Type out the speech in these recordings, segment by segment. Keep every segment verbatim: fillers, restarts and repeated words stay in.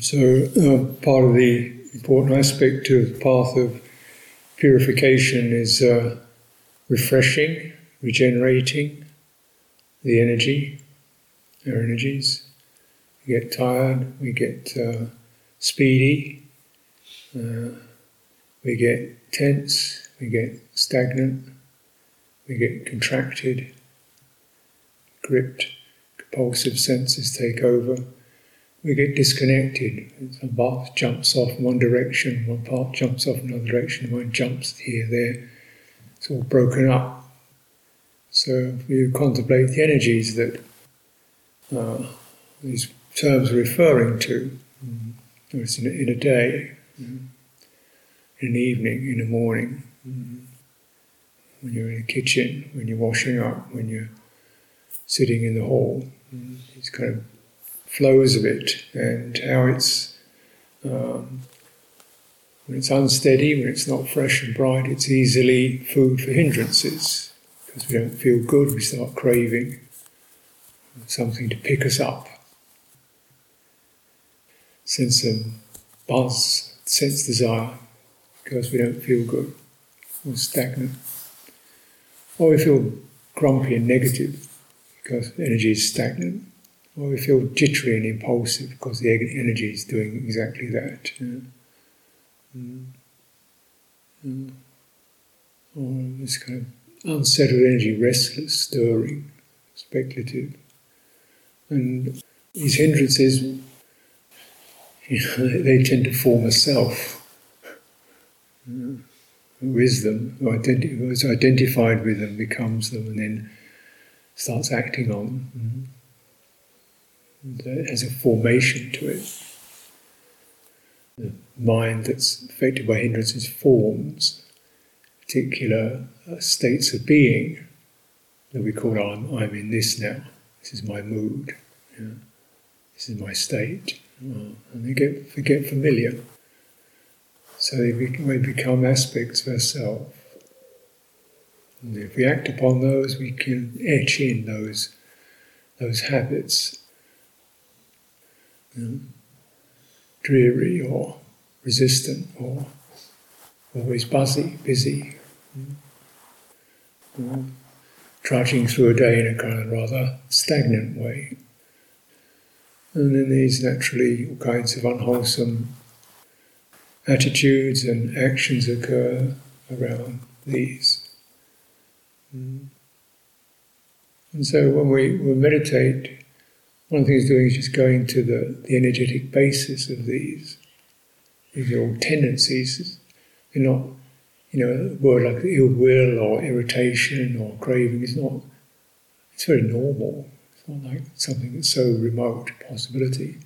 So uh, part of the important aspect of the path of purification is uh, refreshing, regenerating the energy, our energies. We get tired, we get uh, speedy, uh, we get tense, we get stagnant, we get contracted, gripped, compulsive senses take over. We get disconnected. A path jumps off one direction, one path jumps off another direction, one jumps here, there. It's all broken up. So if you contemplate the energies that uh, these terms are referring to, mm. it's in, in a day, mm. in an evening, in a morning, mm. when you're in the kitchen, when you're washing up, when you're sitting in the hall, mm. it's kind of flows of it, and how it's um, when it's unsteady, when it's not fresh and bright, it's easily food for hindrances, because we don't feel good, we start craving something to pick us up. Sense of buzz, sense desire, because we don't feel good, or stagnant. Or we feel grumpy and negative, because energy is stagnant. Or we feel jittery and impulsive because the energy is doing exactly that. Yeah. Mm. Mm. Or this kind of unsettled energy, restless, stirring, speculative. And these hindrances, you know, they tend to form a self. Mm. Who is them? Who, identi- who is identified with them, becomes them, and then starts acting on them. Mm. It has a formation to it. The mind that's affected by hindrances forms particular states of being that we call, I'm, I'm in this now, this is my mood, yeah. This is my state. And they get, they get familiar. So they become aspects of ourselves. And if we act upon those, we can etch in those, those habits. You know, dreary or resistant or always buzzy, busy, you know, trudging through a day in a kind of rather stagnant way. And then these naturally all kinds of unwholesome attitudes and actions occur around these. And so when we, we meditate, one thing it's doing is just going to the, the energetic basis of these. These are all tendencies. They're not, you know, a word like ill will or irritation or craving. It's not, it's very normal. It's not like something that's so remote a possibility.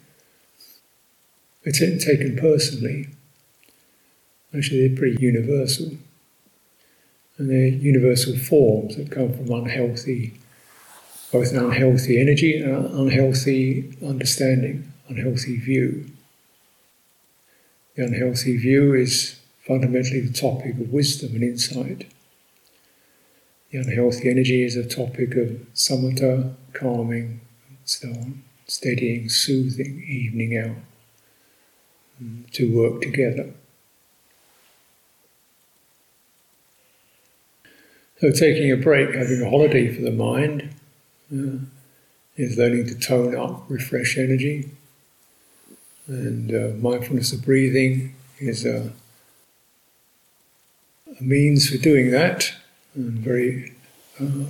It's taken personally. Actually, they're pretty universal. And they're universal forms that come from unhealthy both an unhealthy energy and an unhealthy understanding, unhealthy view. The unhealthy view is fundamentally the topic of wisdom and insight. The unhealthy energy is a topic of samatha, calming, and so on, steadying, soothing, evening out, to work together. So taking a break, having a holiday for the mind, Uh, is learning to tone up, refresh energy, and uh, mindfulness of breathing is a, a means for doing that, and very uh,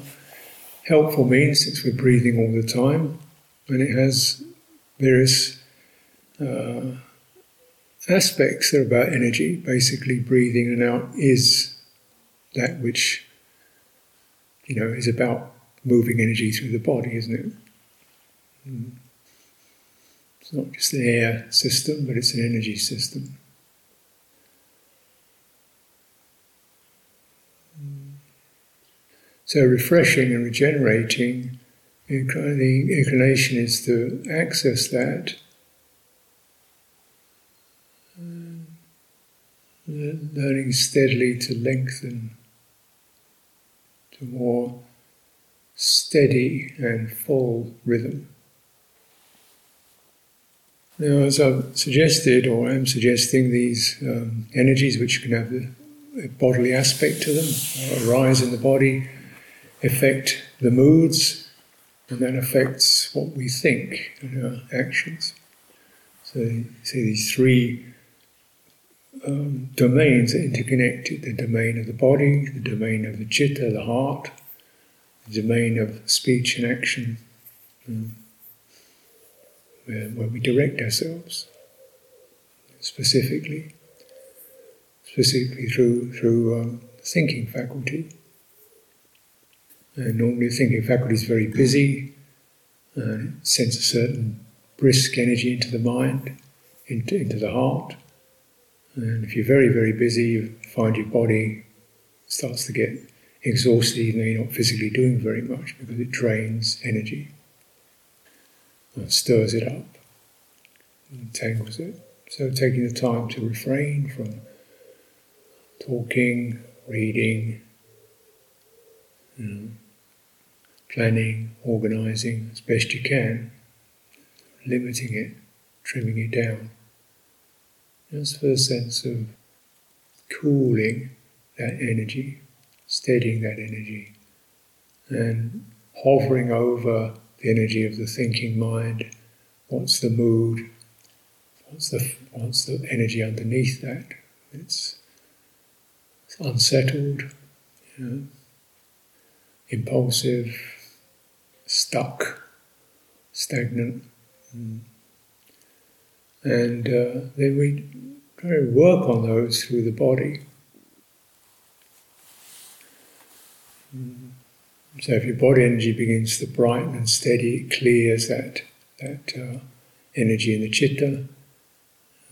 helpful means, since we're breathing all the time, and it has various uh, aspects that are about energy. Basically, breathing in and out is that which, you know, is about moving energy through the body, isn't it? Mm. It's not just an air system, but it's an energy system. Mm. So refreshing and regenerating, the inclination is to access that. Mm. Learning steadily to lengthen to more steady and full rhythm. Now, as I've suggested, or am suggesting, these um, energies which can have a, a bodily aspect to them, arise in the body, affect the moods, and that affects what we think and our actions. So you see these three um, domains are interconnected, the domain of the body, the domain of the citta, the heart, the domain of speech and action, um, where, where we direct ourselves specifically, specifically through, through um, thinking faculty. And normally the thinking faculty is very busy, and it sends a certain brisk energy into the mind, into, into the heart. And if you're very, very busy, you find your body starts to get exhausted, even though you're not physically doing very much, because it drains energy and stirs it up and entangles it. So taking the time to refrain from talking, reading, you know, planning, organising as best you can, limiting it, trimming it down, just for a sense of cooling that energy, steadying that energy, and hovering over the energy of the thinking mind. What's the mood? What's the what's the energy underneath that? It's, it's unsettled, you know, impulsive, stuck, stagnant. Mm. And uh, then we try to work on those through the body. Mm. So if your body energy begins to brighten and steady, it clears that that uh, energy in the citta.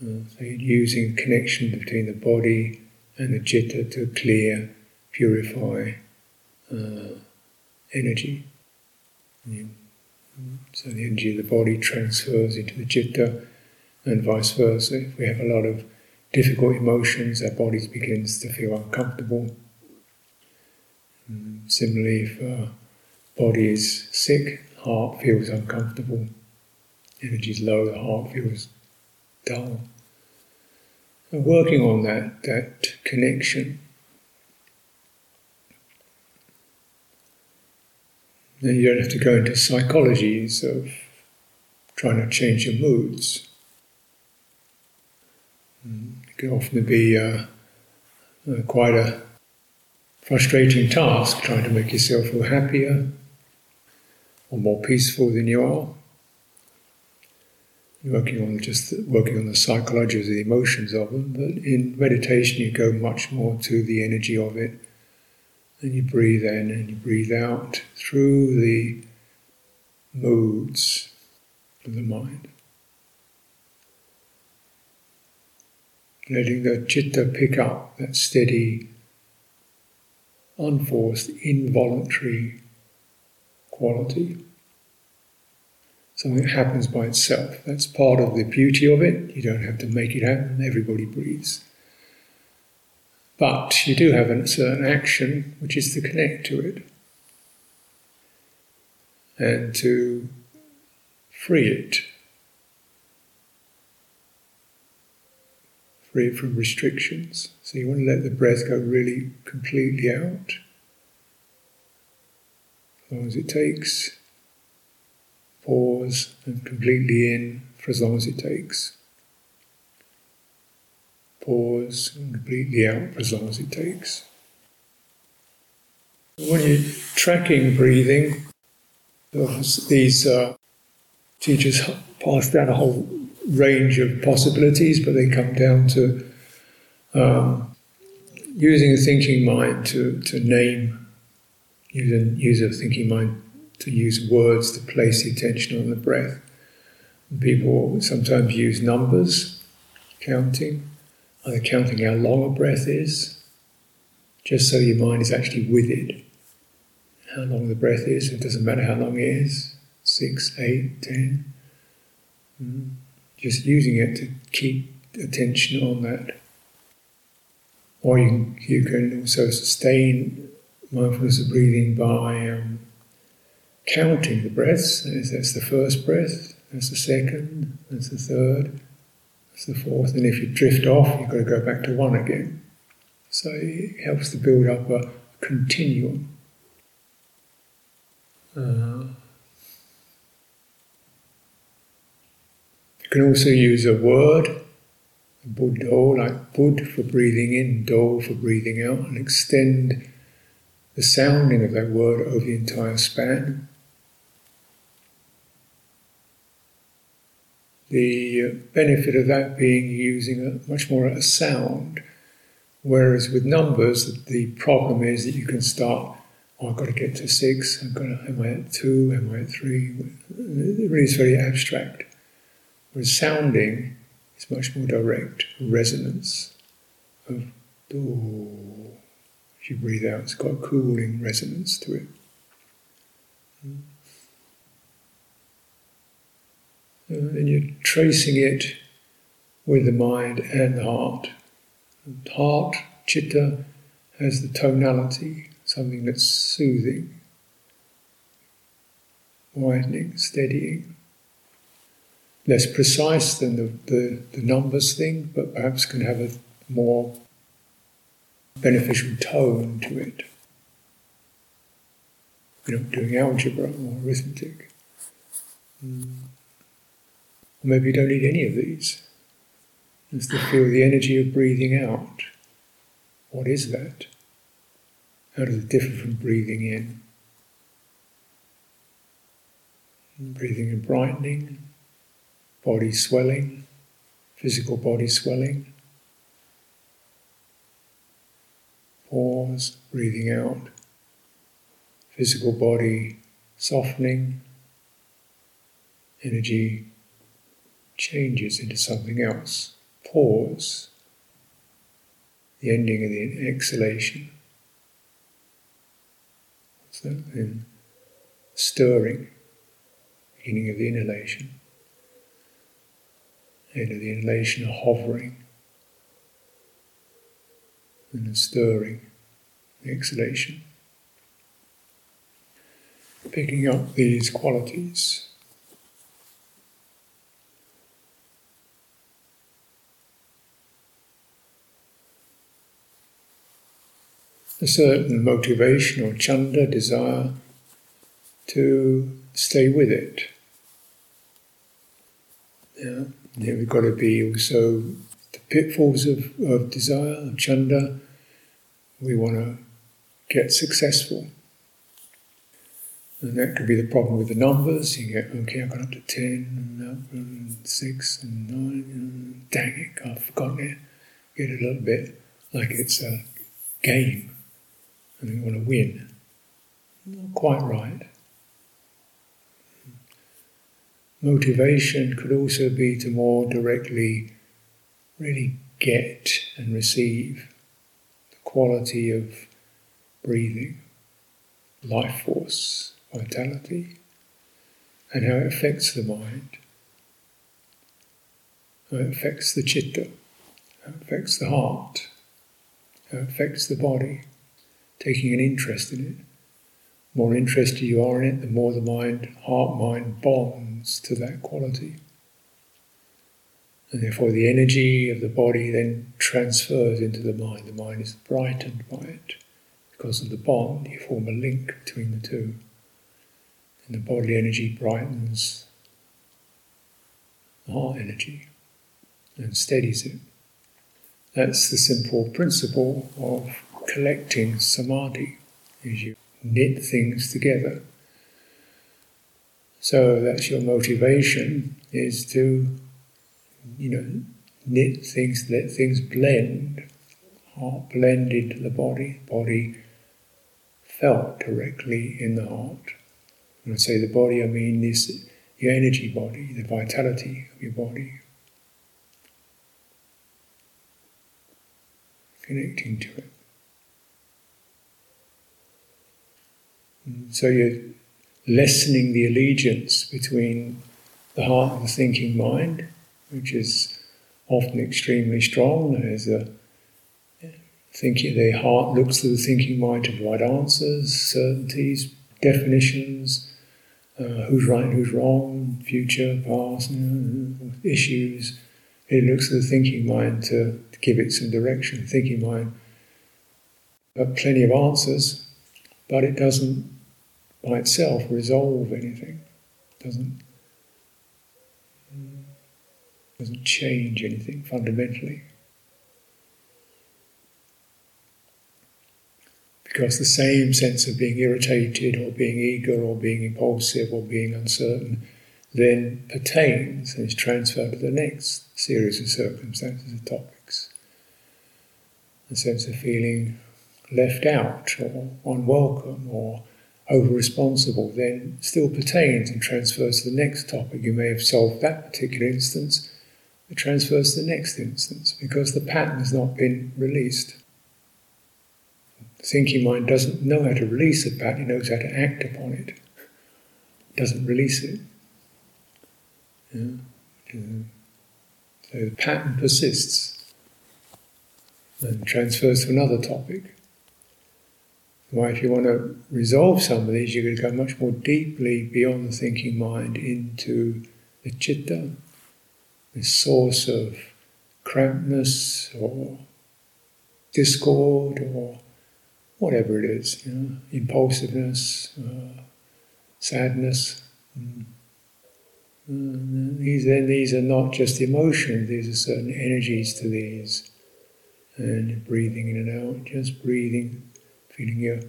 Uh, so you're using the connection between the body and the citta to clear, purify uh, energy. Mm. So the energy of the body transfers into the citta, and vice versa. If we have a lot of difficult emotions, our body begins to feel uncomfortable. And similarly, if our body is sick, heart feels uncomfortable. Energy is low, the heart feels dull. And working on that, that connection. Then you don't have to go into psychologies of trying to change your moods. It can often be uh, uh, quite a frustrating task trying to make yourself feel happier or more peaceful than you are. You're working on just working on the psychology of the emotions of them, but in meditation you go much more to the energy of it. And you breathe in and you breathe out through the moods of the mind. Letting the citta pick up that steady, unforced, involuntary quality. Something that happens by itself. That's part of the beauty of it. You don't have to make it happen. Everybody breathes. But you do have a certain action, which is to connect to it and to free it. Free it from restrictions. So you want to let the breath go really completely out, as long as it takes. Pause, and completely in for as long as it takes. Pause and completely out for as long as it takes. When you're tracking breathing, these uh, teachers pass down a whole range of possibilities, but they come down to um, using a thinking mind to, to name, using, use a thinking mind to use words to place the attention on the breath. People sometimes use numbers, counting. Either counting how long a breath is, just so your mind is actually with it. How long the breath is, it doesn't matter how long it is, six, eight, ten. Mm. Just using it to keep attention on that. Or you, you can also sustain mindfulness of breathing by um, counting the breaths. That's the first breath, there's the second, there's the third, there's the fourth, and if you drift off, you've got to go back to one again. So it helps to build up a continuum. Uh, you can also use a word, Buddho, like Bud for breathing in, Do for breathing out, and extend the sounding of that word over the entire span. The benefit of that being using a, much more a sound, whereas with numbers the problem is that you can start, oh, I've got to get to six, I've got to, am I at two, am I at three? It really is very abstract. Whereas sounding is much more direct, resonance of do. If you breathe out, it's got a cooling resonance to it. Mm. And you're tracing it with the mind and the heart. And heart, citta, has the tonality, something that's soothing, widening, steadying. Less precise than the, the, the numbers thing, but perhaps can have a more beneficial tone to it. You're not doing algebra or arithmetic. Mm. Or maybe you don't need any of these. Just to feel the energy of breathing out. What is that? How does it differ from breathing in? And breathing in brightening, body swelling, physical body swelling. Pause, breathing out, physical body softening, energy changes into something else. Pause. The ending of the exhalation. What's that? And stirring. Beginning of the inhalation. End of the inhalation, hovering. And the stirring. The exhalation. Picking up these qualities. A certain motivation or chanda, desire, to stay with it. Yeah, yeah we've got to be also the pitfalls of, of desire, of chanda. We want to get successful. And that could be the problem with the numbers. You get, okay, I've got up to ten, and up, and six, and nine, and dang it, I've forgotten it. Get it a little bit, like it's a game. And we want to win. Not quite right. Motivation could also be to more directly really get and receive the quality of breathing, life force, vitality, and how it affects the mind, how it affects the citta, how it affects the heart, how it affects the body. Taking an interest in it. The more interested you are in it, the more the mind, heart-mind bonds to that quality. And therefore the energy of the body then transfers into the mind. The mind is brightened by it. Because of the bond, you form a link between the two. And the bodily energy brightens the heart energy and steadies it. That's the simple principle of collecting samadhi, is you knit things together. So that's your motivation, is to, you know, knit things, let things blend. Heart blend into the body, body felt directly in the heart. When I say the body, I mean this, your energy body, the vitality of your body. Connecting to it. So you're lessening the allegiance between the heart and the thinking mind, which is often extremely strong. There's a thinking, the heart looks to the thinking mind to provide answers, certainties, definitions, uh, who's right, who's wrong, future, past, you know, issues. It looks at the thinking mind to, to give it some direction. Thinking mind got plenty of answers, but it doesn't by itself resolve anything. It doesn't doesn't change anything fundamentally. Because the same sense of being irritated or being eager or being impulsive or being uncertain then pertains and is transferred to the next series of circumstances and topics. The sense of feeling left out or unwelcome or over-responsible then still pertains and transfers to the next topic. You may have solved that particular instance, it transfers to the next instance because the pattern has not been released. The thinking mind doesn't know how to release a pattern, it knows how to act upon it. It doesn't release it. Yeah. So the pattern persists and transfers to another topic. Why, if you want to resolve some of these, you're going to go much more deeply beyond the thinking mind into the citta, the source of crampedness or discord or whatever it is, you know, impulsiveness, uh, sadness. Mm. And these, then these are not just emotions, these are certain energies to these. And breathing in and out, just breathing. Feeling your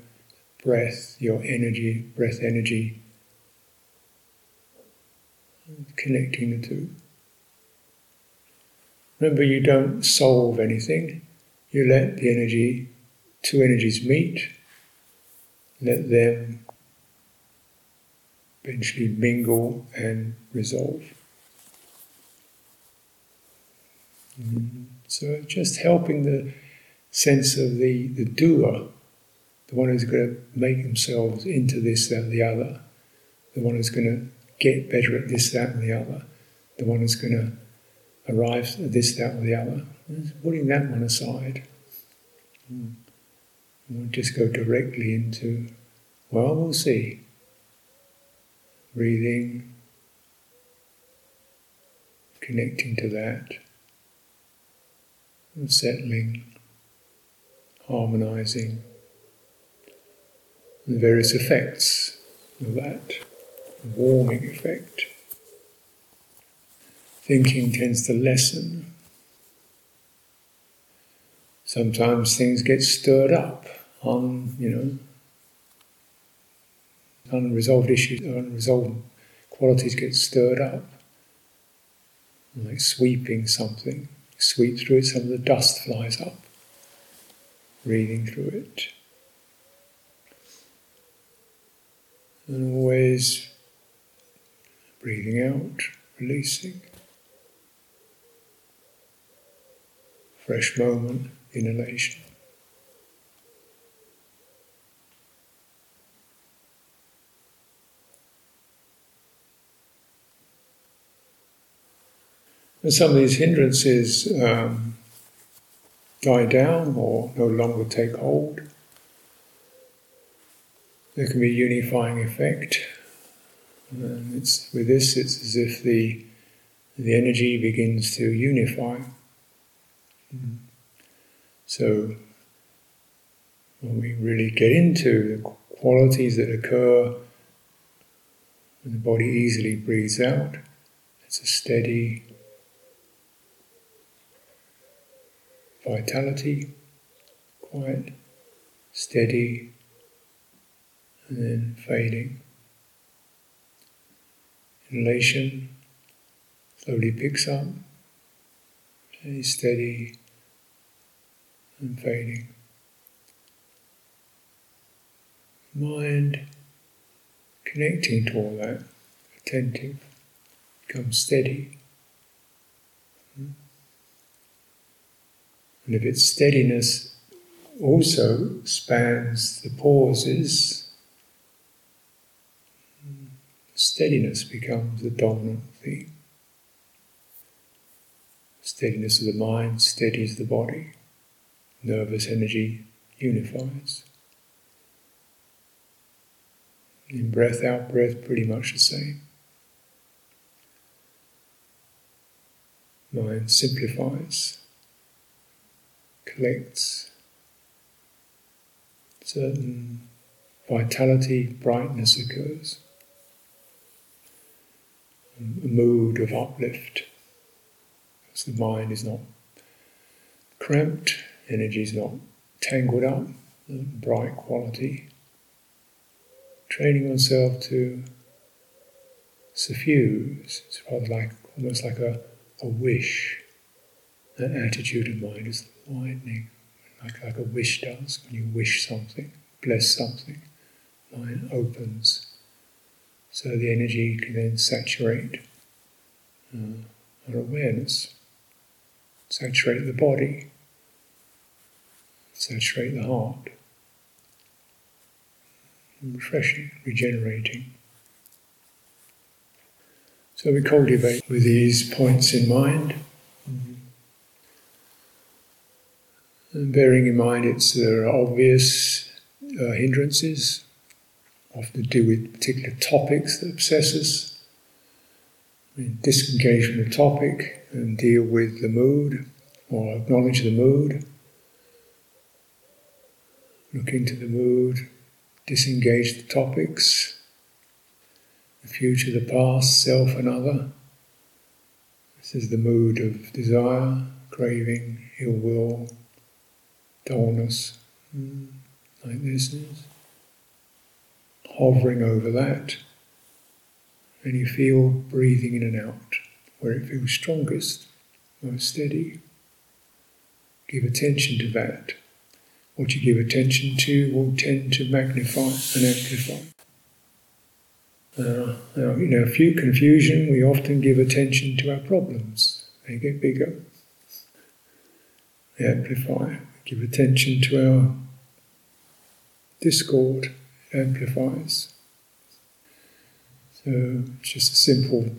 breath, your energy, breath energy, connecting the two. Remember, you don't solve anything. You let the energy, two energies meet, let them eventually mingle and resolve. Mm-hmm. So just helping the sense of the, the doer, the one who's going to make themselves into this, that, and the other, the one who's going to get better at this, that, and the other, the one who's going to arrive at this, that, and the other, just putting that one aside. Mm. And we'll just go directly into, well, we'll see. Breathing, connecting to that, and settling, harmonizing. The various effects of that, the warming effect. Thinking tends to lessen. Sometimes things get stirred up, un, you know, unresolved issues, unresolved qualities get stirred up, like sweeping something. Sweep through it, some of the dust flies up, breathing through it. And always breathing out, releasing. Fresh moment, inhalation. And some of these hindrances um, die down or no longer take hold. There can be a unifying effect, and it's, with this it's as if the the energy begins to unify. Mm. So when we really get into the qualities that occur when the body easily breathes out, it's a steady vitality, quiet, steady, and then fading. Inhalation slowly picks up, very steady and fading. Mind connecting to all that, attentive, becomes steady. And if its steadiness also spans the pauses, steadiness becomes the dominant thing. Steadiness of the mind steadies the body. Nervous energy unifies. In breath, out breath, pretty much the same. Mind simplifies, collects certain vitality, brightness occurs, a mood of uplift, because the mind is not cramped, energy is not tangled up, bright quality. Training oneself to suffuse, it's rather like, almost like a, a wish. That attitude of mind is widening, like, like a wish does. When you wish something, bless something, mind opens. So the energy can then saturate uh, our awareness, saturate the body, saturate the heart. Refreshing, regenerating. So we cultivate with these points in mind, mm-hmm. and bearing in mind it's there are obvious uh, hindrances, often to do with particular topics that obsess us. I mean, disengage from the topic and deal with the mood, or acknowledge the mood. Look into the mood. Disengage the topics, the future, the past, self and other. This is the mood of desire, craving, ill will, dullness, mm. like this is. Hovering over that, and you feel breathing in and out, where it feels strongest, most steady. Give attention to that. What you give attention to will tend to magnify and amplify. Uh, now, in our few confusion, we often give attention to our problems. They get bigger. They amplify. Give attention to our discord. It amplifies. So it's just a simple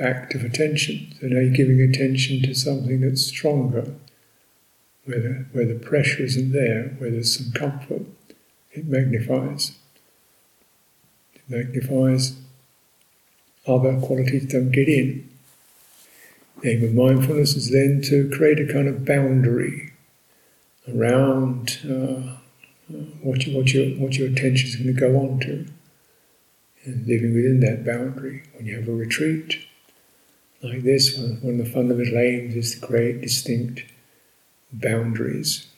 act of attention. So now you're giving attention to something that's stronger. Where the, where the pressure isn't there, where there's some comfort, it magnifies. It magnifies. Other qualities don't get in. The aim of mindfulness is then to create a kind of boundary around uh, what, you, what, your, what your attention is going to go on to, and living within that boundary. When you have a retreat like this, one, one of the fundamental aims is to create distinct boundaries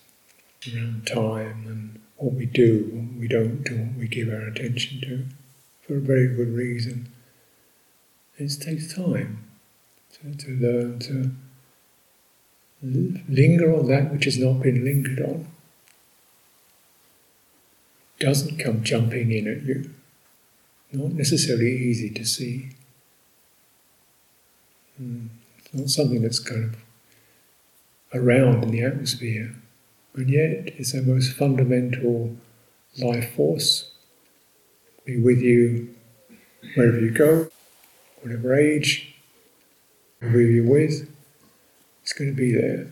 around time and what we do, what we don't do, what we give our attention to, for a very good reason. It takes time to, to learn to linger on that which has not been lingered on. It doesn't come jumping in at you. Not necessarily easy to see. It's not something that's kind of around in the atmosphere, and yet it's our most fundamental life force. Be with you wherever you go, whatever age, whoever you're with, it's going to be there.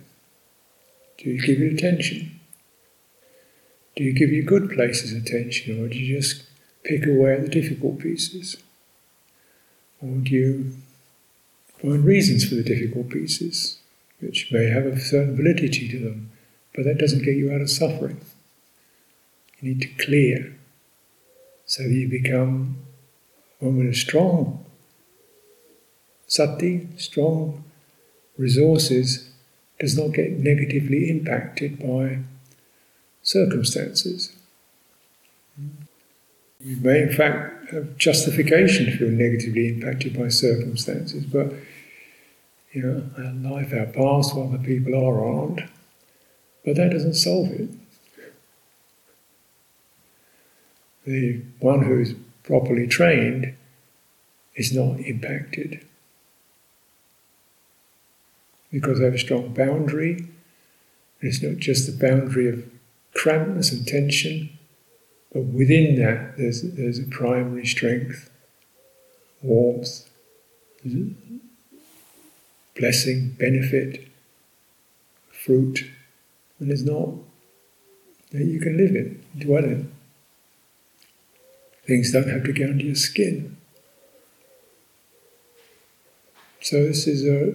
Do you give it attention? Do you give your good places attention, or do you just pick away at the difficult pieces? Or do you find reasons for the difficult pieces, which may have a certain validity to them, but that doesn't get you out of suffering. You need to clear, so that you become one with a strong sati, strong resources, does not get negatively impacted by circumstances. You may in fact have justification if you're negatively impacted by circumstances, but you know, our life, our past, what other people are or aren't, but that doesn't solve it. The one who is properly trained is not impacted, because they have a strong boundary, and it's not just the boundary of crampness and tension, but within that there's, there's a primary strength, warmth, mm-hmm. blessing, benefit, fruit, and there's not that you can live in, dwell in. Things don't have to get under your skin. So this is a,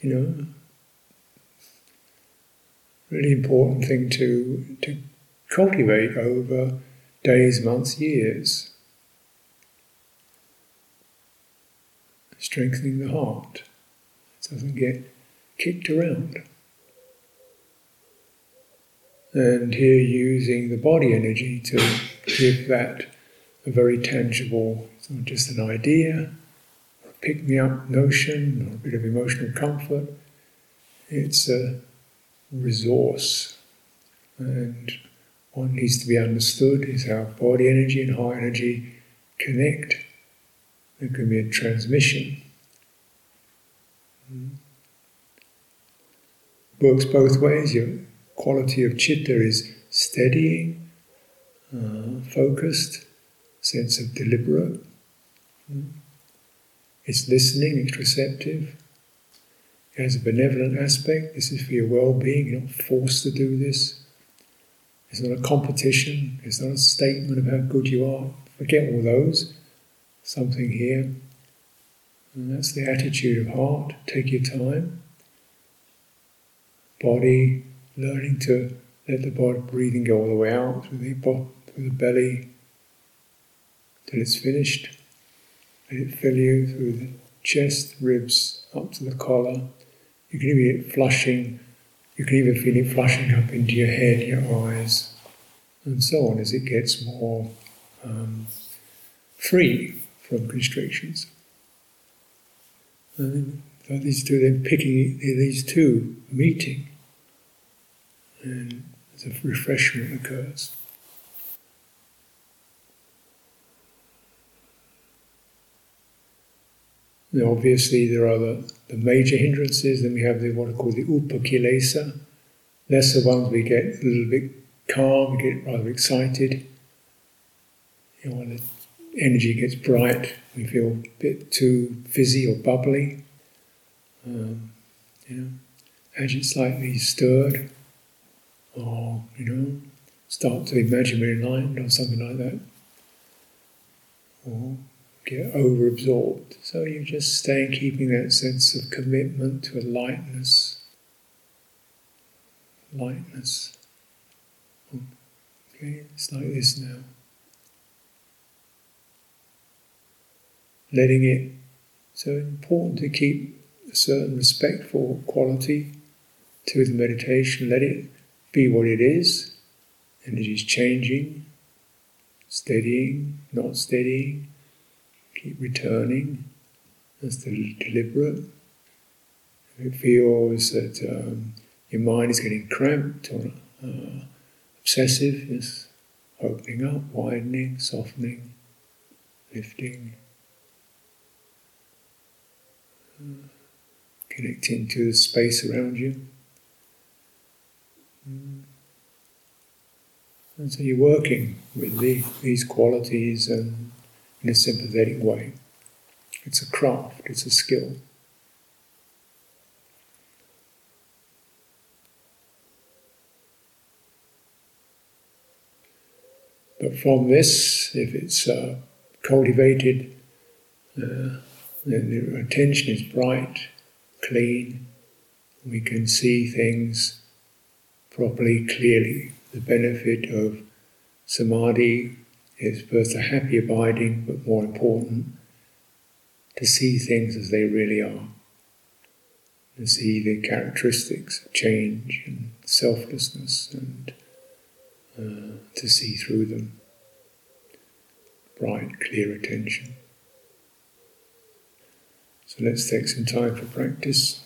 you know, really important thing to to cultivate over days, months, years. Strengthening the heart. It doesn't get kicked around. And here using the body energy to give that a very tangible, it's not just an idea, or a pick-me-up notion, or a bit of emotional comfort. It's a resource, and one needs to be understood is how body energy and heart energy connect. There can be a transmission. Works both ways. Your quality of citta is steadying, uh, focused, sense of deliberate. It's listening, it's receptive. It has a benevolent aspect. This is for your well-being. You're not forced to do this. It's not a competition. It's not a statement of how good you are. Forget all those. Something here. And that's the attitude of heart. Take your time. Body, learning to let the body breathing go all the way out through the, through the belly till it's finished. Let it fill you through the chest, ribs, up to the collar. You can even feel it flushing, you can even feel it flushing up into your head, your eyes, and so on as it gets more um, free from constrictions. And so these two then picking, these two meeting, and the refreshment occurs. Now obviously there are the, the major hindrances, then we have the, what are called the upakilesa, lesser ones. We get a little bit calm, we get rather excited, you know, when the energy gets bright, we feel a bit too fizzy or bubbly, um, you know, agit slightly stirred, or, you know, start to imagine we're enlightened or something like that, or get over-absorbed. So you just stay keeping that sense of commitment to a lightness, lightness. Okay, it's like this now. Letting it, so important to keep a certain respectful quality to the meditation. Let it be what it is. Energy is changing, steadying, not steadying. Keep returning. That's the deliberate. If it feels that um, your mind is getting cramped or uh, obsessive, it's opening up, widening, softening, lifting. Uh, connecting to the space around you. Mm. And so you're working with the, these qualities and in a sympathetic way. It's a craft, it's a skill. But from this, if it's uh, cultivated, uh, then the attention is bright, clean, we can see things properly, clearly. The benefit of samadhi is first a happy abiding, but more important, to see things as they really are, to see the characteristics of change and selflessness, and uh, to see through them. Bright, clear attention. So let's take some time for practice.